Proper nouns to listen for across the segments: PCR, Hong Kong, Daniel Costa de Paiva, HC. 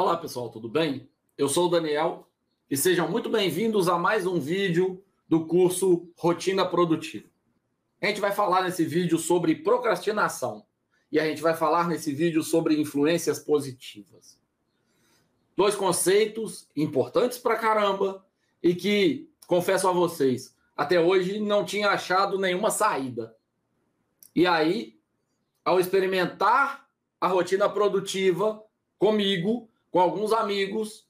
Olá pessoal, tudo bem? Eu sou o Daniel e sejam muito bem-vindos a mais um vídeo do curso Rotina Produtiva. A gente vai falar nesse vídeo sobre procrastinação e a gente vai falar nesse vídeo sobre influências positivas. Dois conceitos importantes pra caramba e que, confesso a vocês, até hoje não tinha achado nenhuma saída. E aí, ao experimentar a rotina produtiva comigo, com alguns amigos,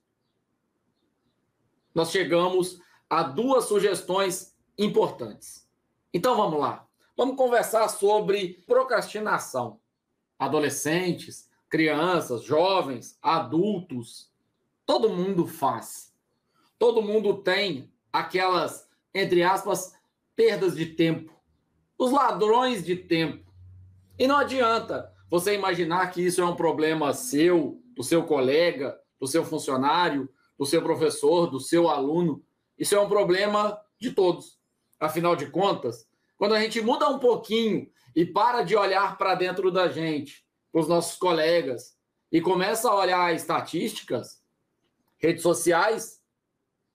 nós chegamos a duas sugestões importantes. Então vamos lá. Vamos conversar sobre procrastinação. Adolescentes, crianças, jovens, adultos, todo mundo faz. Todo mundo tem aquelas, entre aspas, perdas de tempo. Os ladrões de tempo. E não adianta você imaginar que isso é um problema seu, do seu colega, do seu funcionário, do seu professor, do seu aluno. Isso é um problema de todos. Afinal de contas, quando a gente muda um pouquinho e para de olhar para dentro da gente, para os nossos colegas, e começa a olhar estatísticas, redes sociais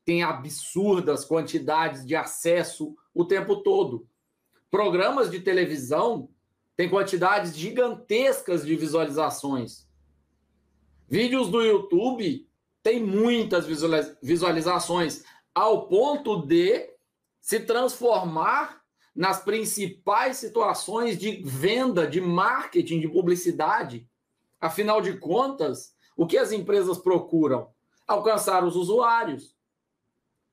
têm absurdas quantidades de acesso o tempo todo. Programas de televisão tem quantidades gigantescas de visualizações. Vídeos do YouTube têm muitas visualizações, ao ponto de se transformar nas principais situações de venda, de marketing, de publicidade. Afinal de contas, o que as empresas procuram? Alcançar os usuários.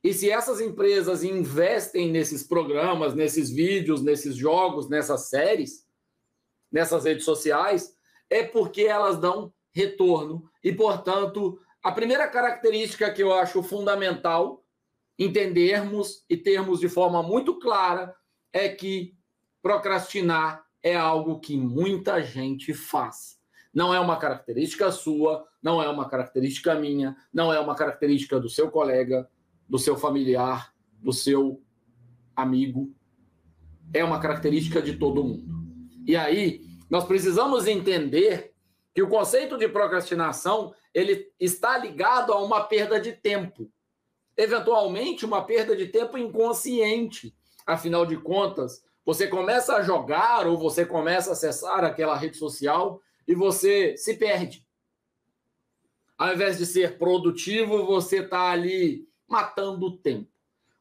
E se essas empresas investem nesses programas, nesses vídeos, nesses jogos, nessas séries, nessas redes sociais, é porque elas dão retorno. E, portanto, a primeira característica que eu acho fundamental entendermos e termos de forma muito clara é que procrastinar é algo que muita gente faz. Não é uma característica sua, não é uma característica minha, não é uma característica do seu colega, do seu familiar, do seu amigo. É uma característica de todo mundo. E aí, nós precisamos entender que o conceito de procrastinação ele está ligado a uma perda de tempo. Eventualmente, uma perda de tempo inconsciente. Afinal de contas, você começa a jogar ou você começa a acessar aquela rede social e você se perde. Ao invés de ser produtivo, você está ali matando o tempo.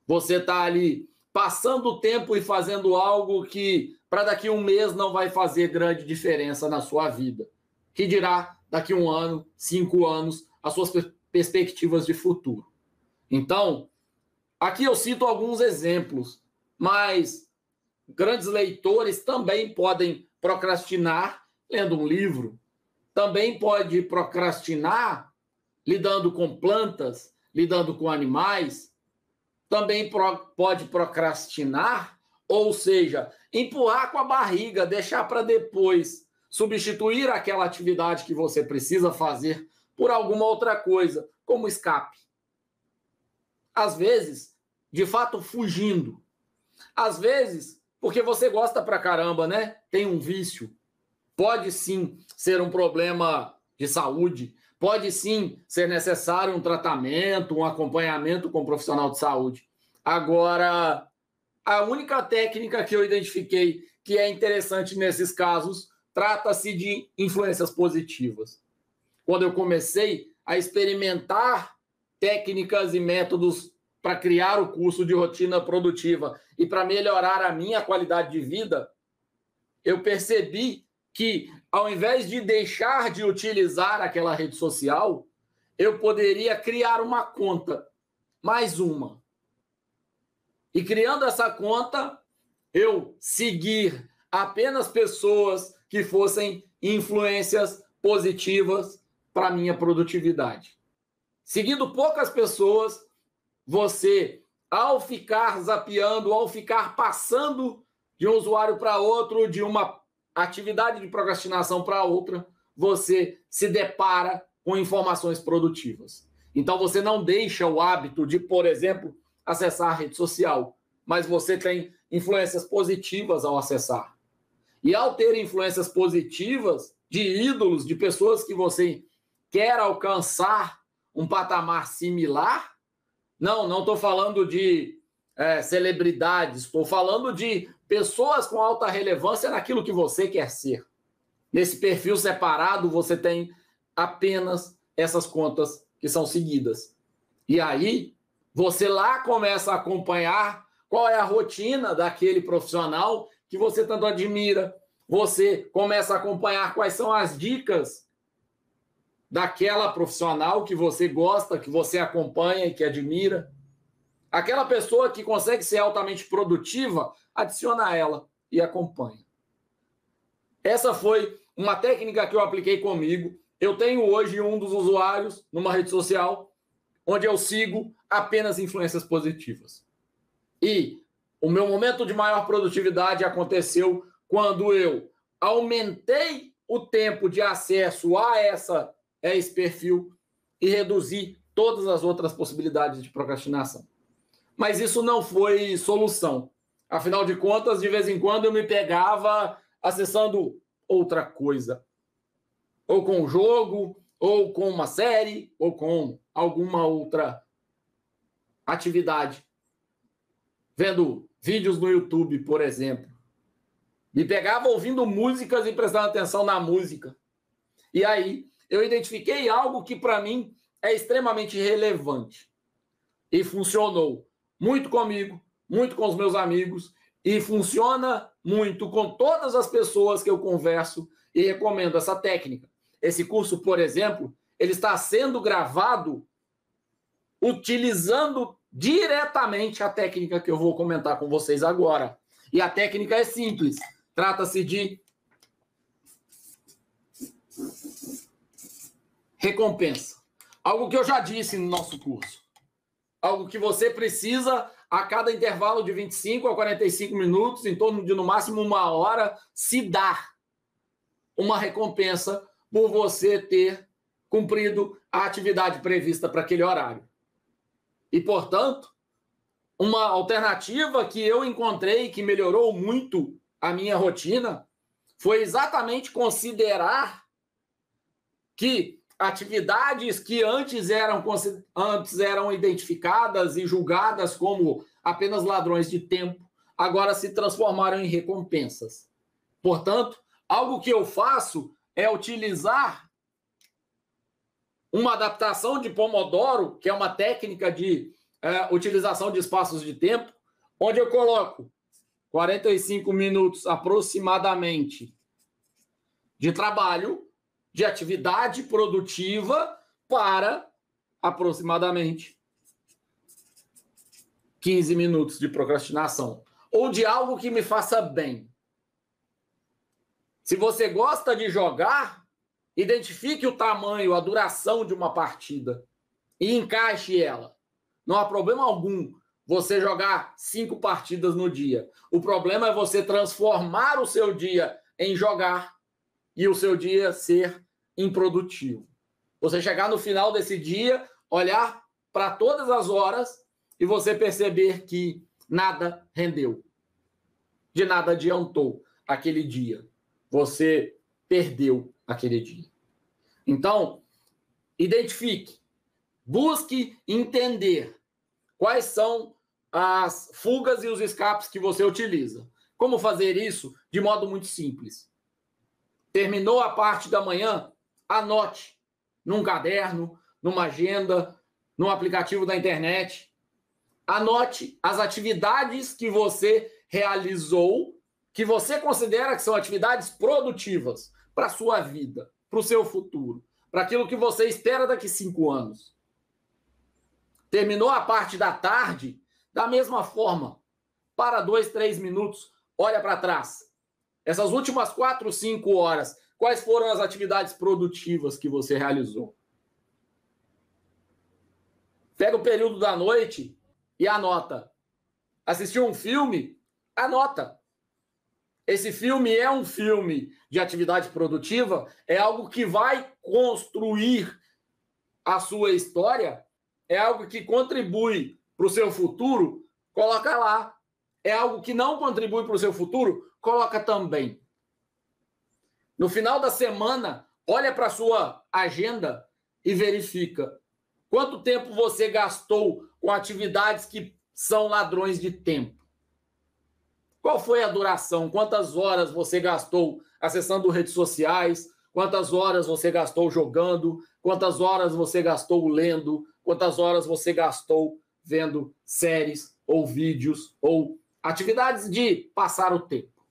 Você está ali passando o tempo e fazendo algo que para daqui a um mês não vai fazer grande diferença na sua vida. Que dirá daqui a um ano, 5 anos, as suas perspectivas de futuro. Então, aqui eu cito alguns exemplos, mas grandes leitores também podem procrastinar lendo um livro, também pode procrastinar lidando com plantas, lidando com animais, também pode procrastinar, ou seja, empurrar com a barriga, deixar para depois, substituir aquela atividade que você precisa fazer por alguma outra coisa, como escape. Às vezes, de fato, fugindo. Às vezes, porque você gosta pra caramba, né? Tem um vício. Pode sim ser um problema de saúde, pode sim ser necessário um tratamento, um acompanhamento com um profissional de saúde. Agora, a única técnica que eu identifiquei que é interessante nesses casos trata-se de influências positivas. Quando eu comecei a experimentar técnicas e métodos para criar o curso de rotina produtiva e para melhorar a minha qualidade de vida, eu percebi que, ao invés de deixar de utilizar aquela rede social, eu poderia criar uma conta, mais uma. E criando essa conta, eu seguir apenas pessoas que fossem influências positivas para a minha produtividade. Seguindo poucas pessoas, você, ao ficar zapeando, ao ficar passando de um usuário para outro, de uma atividade de procrastinação para outra, você se depara com informações produtivas. Então, você não deixa o hábito de, por exemplo, acessar a rede social, mas você tem influências positivas ao acessar. E ao ter influências positivas de ídolos, de pessoas que você quer alcançar um patamar similar? Não estou falando de celebridades, estou falando de pessoas com alta relevância naquilo que você quer ser. Nesse perfil separado, você tem apenas essas contas que são seguidas. E aí, você lá começa a acompanhar qual é a rotina daquele profissional que você tanto admira. Você começa a acompanhar quais são as dicas daquela profissional que você gosta, que você acompanha e que admira. Aquela pessoa que consegue ser altamente produtiva, adiciona ela e acompanha. Essa foi uma técnica que eu apliquei comigo. Eu tenho hoje um dos usuários numa rede social onde eu sigo apenas influências positivas. E o meu momento de maior produtividade aconteceu quando eu aumentei o tempo de acesso a esse perfil e reduzi todas as outras possibilidades de procrastinação. Mas isso não foi solução. Afinal de contas, de vez em quando eu me pegava acessando outra coisa. Ou com um jogo, ou com uma série, ou com alguma outra atividade. Vendo vídeos no YouTube, por exemplo. Me pegava ouvindo músicas e prestando atenção na música. E aí, eu identifiquei algo que, para mim, é extremamente relevante. E funcionou muito comigo, muito com os meus amigos, e funciona muito com todas as pessoas que eu converso e recomendo essa técnica. Esse curso, por exemplo, ele está sendo gravado utilizando diretamente a técnica que eu vou comentar com vocês agora. E a técnica é simples. Trata-se de recompensa. Algo que eu já disse no nosso curso. Algo que você precisa, a cada intervalo de 25 a 45 minutos, em torno de, no máximo, 1 hora, se dar uma recompensa por você ter cumprido a atividade prevista para aquele horário. E, portanto, uma alternativa que eu encontrei que melhorou muito a minha rotina foi exatamente considerar que atividades que antes eram identificadas e julgadas como apenas ladrões de tempo, agora se transformaram em recompensas. Portanto, algo que eu faço é utilizar uma adaptação de Pomodoro, que é uma técnica de utilização de espaços de tempo, onde eu coloco 45 minutos aproximadamente de trabalho, de atividade produtiva, para aproximadamente 15 minutos de procrastinação, ou de algo que me faça bem. Se você gosta de jogar, identifique o tamanho, a duração de uma partida e encaixe ela. Não há problema algum você jogar 5 partidas no dia. O problema é você transformar o seu dia em jogar e o seu dia ser improdutivo. Você chegar no final desse dia, olhar para todas as horas e você perceber que nada rendeu. De nada adiantou aquele dia. Você perdeu aquele dia. Então, identifique, busque entender quais são as fugas e os escapes que você utiliza. Como fazer isso? De modo muito simples. Terminou a parte da manhã? Anote num caderno, numa agenda, num aplicativo da internet. Anote as atividades que você realizou, que você considera que são atividades produtivas para a sua vida, para o seu futuro, para aquilo que você espera daqui 5 anos. Terminou a parte da tarde, da mesma forma, para 2, 3 minutos, olha para trás. Essas últimas 4, 5 horas, quais foram as atividades produtivas que você realizou? Pega o período da noite e anota. Assistiu um filme? Anota. Esse filme é um filme de atividade produtiva? É algo que vai construir a sua história? É algo que contribui para o seu futuro? Coloca lá. É algo que não contribui para o seu futuro? Coloca também. No final da semana, olha para a sua agenda e verifica quanto tempo você gastou com atividades que são ladrões de tempo. Qual foi a duração? Quantas horas você gastou acessando redes sociais? Quantas horas você gastou jogando? Quantas horas você gastou lendo? Quantas horas você gastou vendo séries ou vídeos ou atividades de passar o tempo?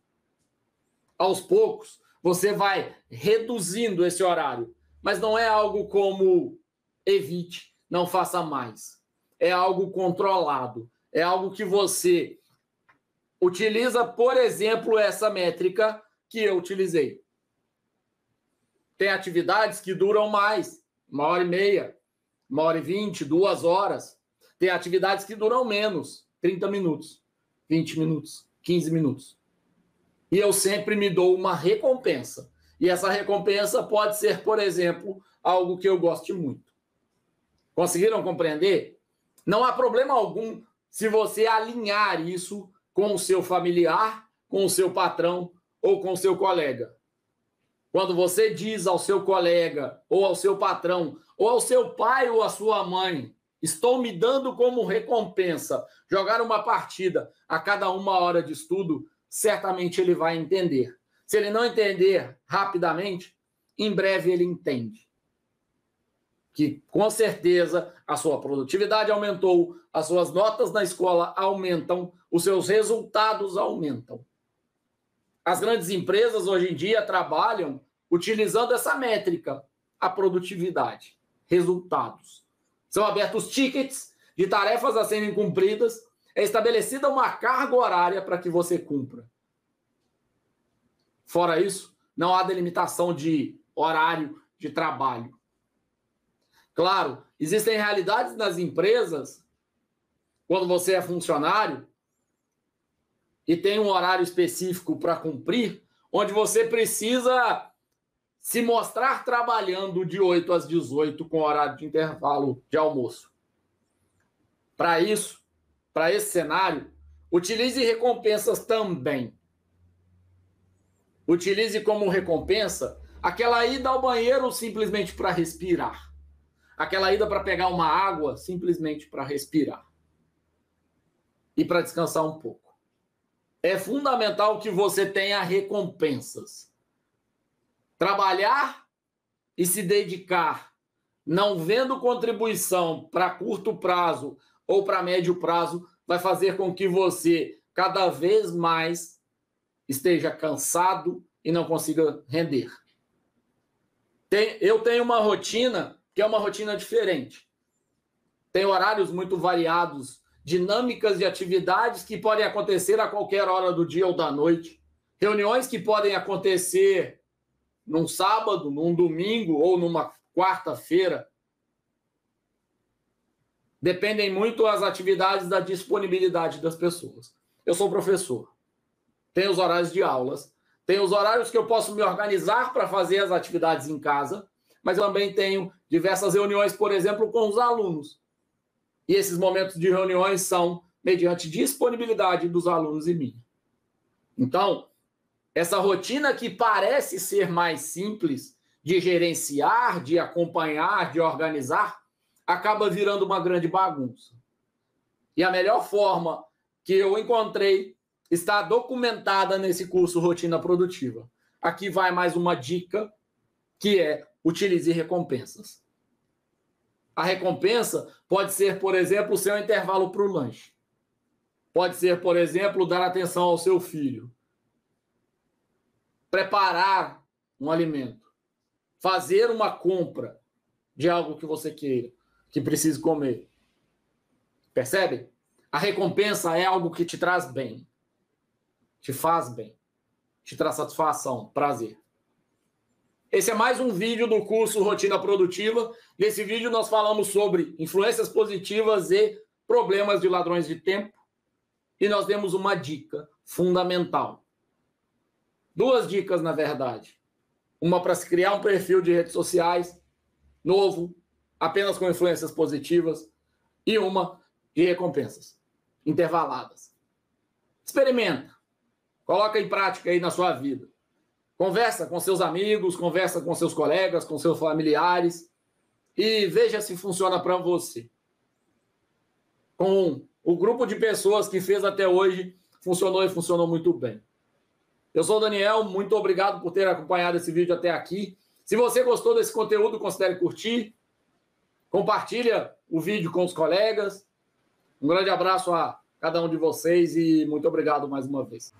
Aos poucos, você vai reduzindo esse horário, mas não é algo como evite, não faça mais. É algo controlado, é algo que você utiliza, por exemplo, essa métrica que eu utilizei. Tem atividades que duram mais, 1h30, 1h20, 2 horas. Tem atividades que duram menos, 30 minutos, 20 minutos, 15 minutos. E eu sempre me dou uma recompensa. E essa recompensa pode ser, por exemplo, algo que eu goste muito. Conseguiram compreender? Não há problema algum se você alinhar isso com o seu familiar, com o seu patrão ou com o seu colega. Quando você diz ao seu colega ou ao seu patrão ou ao seu pai ou à sua mãe, estou me dando como recompensa jogar uma partida a cada 1 hora de estudo, certamente ele vai entender. Se ele não entender rapidamente, em breve ele entende. Que, com certeza, a sua produtividade aumentou, as suas notas na escola aumentam, os seus resultados aumentam. As grandes empresas, hoje em dia, trabalham utilizando essa métrica, a produtividade, resultados. São abertos tickets de tarefas a serem cumpridas, é estabelecida uma carga horária para que você cumpra. Fora isso, não há delimitação de horário de trabalho. Claro, existem realidades nas empresas, quando você é funcionário e tem um horário específico para cumprir, onde você precisa se mostrar trabalhando de 8 às 18 com horário de intervalo de almoço. Para isso, para esse cenário, utilize recompensas também. Utilize como recompensa aquela ida ao banheiro simplesmente para respirar. Aquela ida para pegar uma água simplesmente para respirar. E para descansar um pouco. É fundamental que você tenha recompensas. Trabalhar e se dedicar, não vendo contribuição para curto prazo ou para médio prazo, vai fazer com que você cada vez mais esteja cansado e não consiga render. Eu tenho uma rotina que é uma rotina diferente. Tem horários muito variados, dinâmicas de atividades que podem acontecer a qualquer hora do dia ou da noite, reuniões que podem acontecer num sábado, num domingo ou numa quarta-feira. Dependem muito das atividades da disponibilidade das pessoas. Eu sou professor. Tenho os horários de aulas. Tenho os horários que eu posso me organizar para fazer as atividades em casa. Mas eu também tenho diversas reuniões, por exemplo, com os alunos. E esses momentos de reuniões são mediante disponibilidade dos alunos e minha. Então, essa rotina que parece ser mais simples de gerenciar, de acompanhar, de organizar, acaba virando uma grande bagunça. E a melhor forma que eu encontrei está documentada nesse curso Rotina Produtiva. Aqui vai mais uma dica, que é utilize recompensas. A recompensa pode ser, por exemplo, o seu intervalo para o lanche. Pode ser, por exemplo, dar atenção ao seu filho. Preparar um alimento. Fazer uma compra de algo que você queira, que precisa comer. Percebe? A recompensa é algo que te traz bem, te faz bem, te traz satisfação, prazer. Esse é mais um vídeo do curso Rotina Produtiva. Nesse vídeo nós falamos sobre influências positivas e problemas de ladrões de tempo. E nós demos uma dica fundamental. 2 dicas, na verdade. Uma para se criar um perfil de redes sociais novo, apenas com influências positivas, e uma de recompensas intervaladas. Experimenta. Coloca em prática aí na sua vida. Conversa com seus amigos, conversa com seus colegas, com seus familiares e veja se funciona para você. Com o grupo de pessoas que fez até hoje, funcionou e funcionou muito bem. Eu sou o Daniel, muito obrigado por ter acompanhado esse vídeo até aqui. Se você gostou desse conteúdo, considere curtir, compartilha o vídeo com os colegas. Um grande abraço a cada um de vocês e muito obrigado mais uma vez.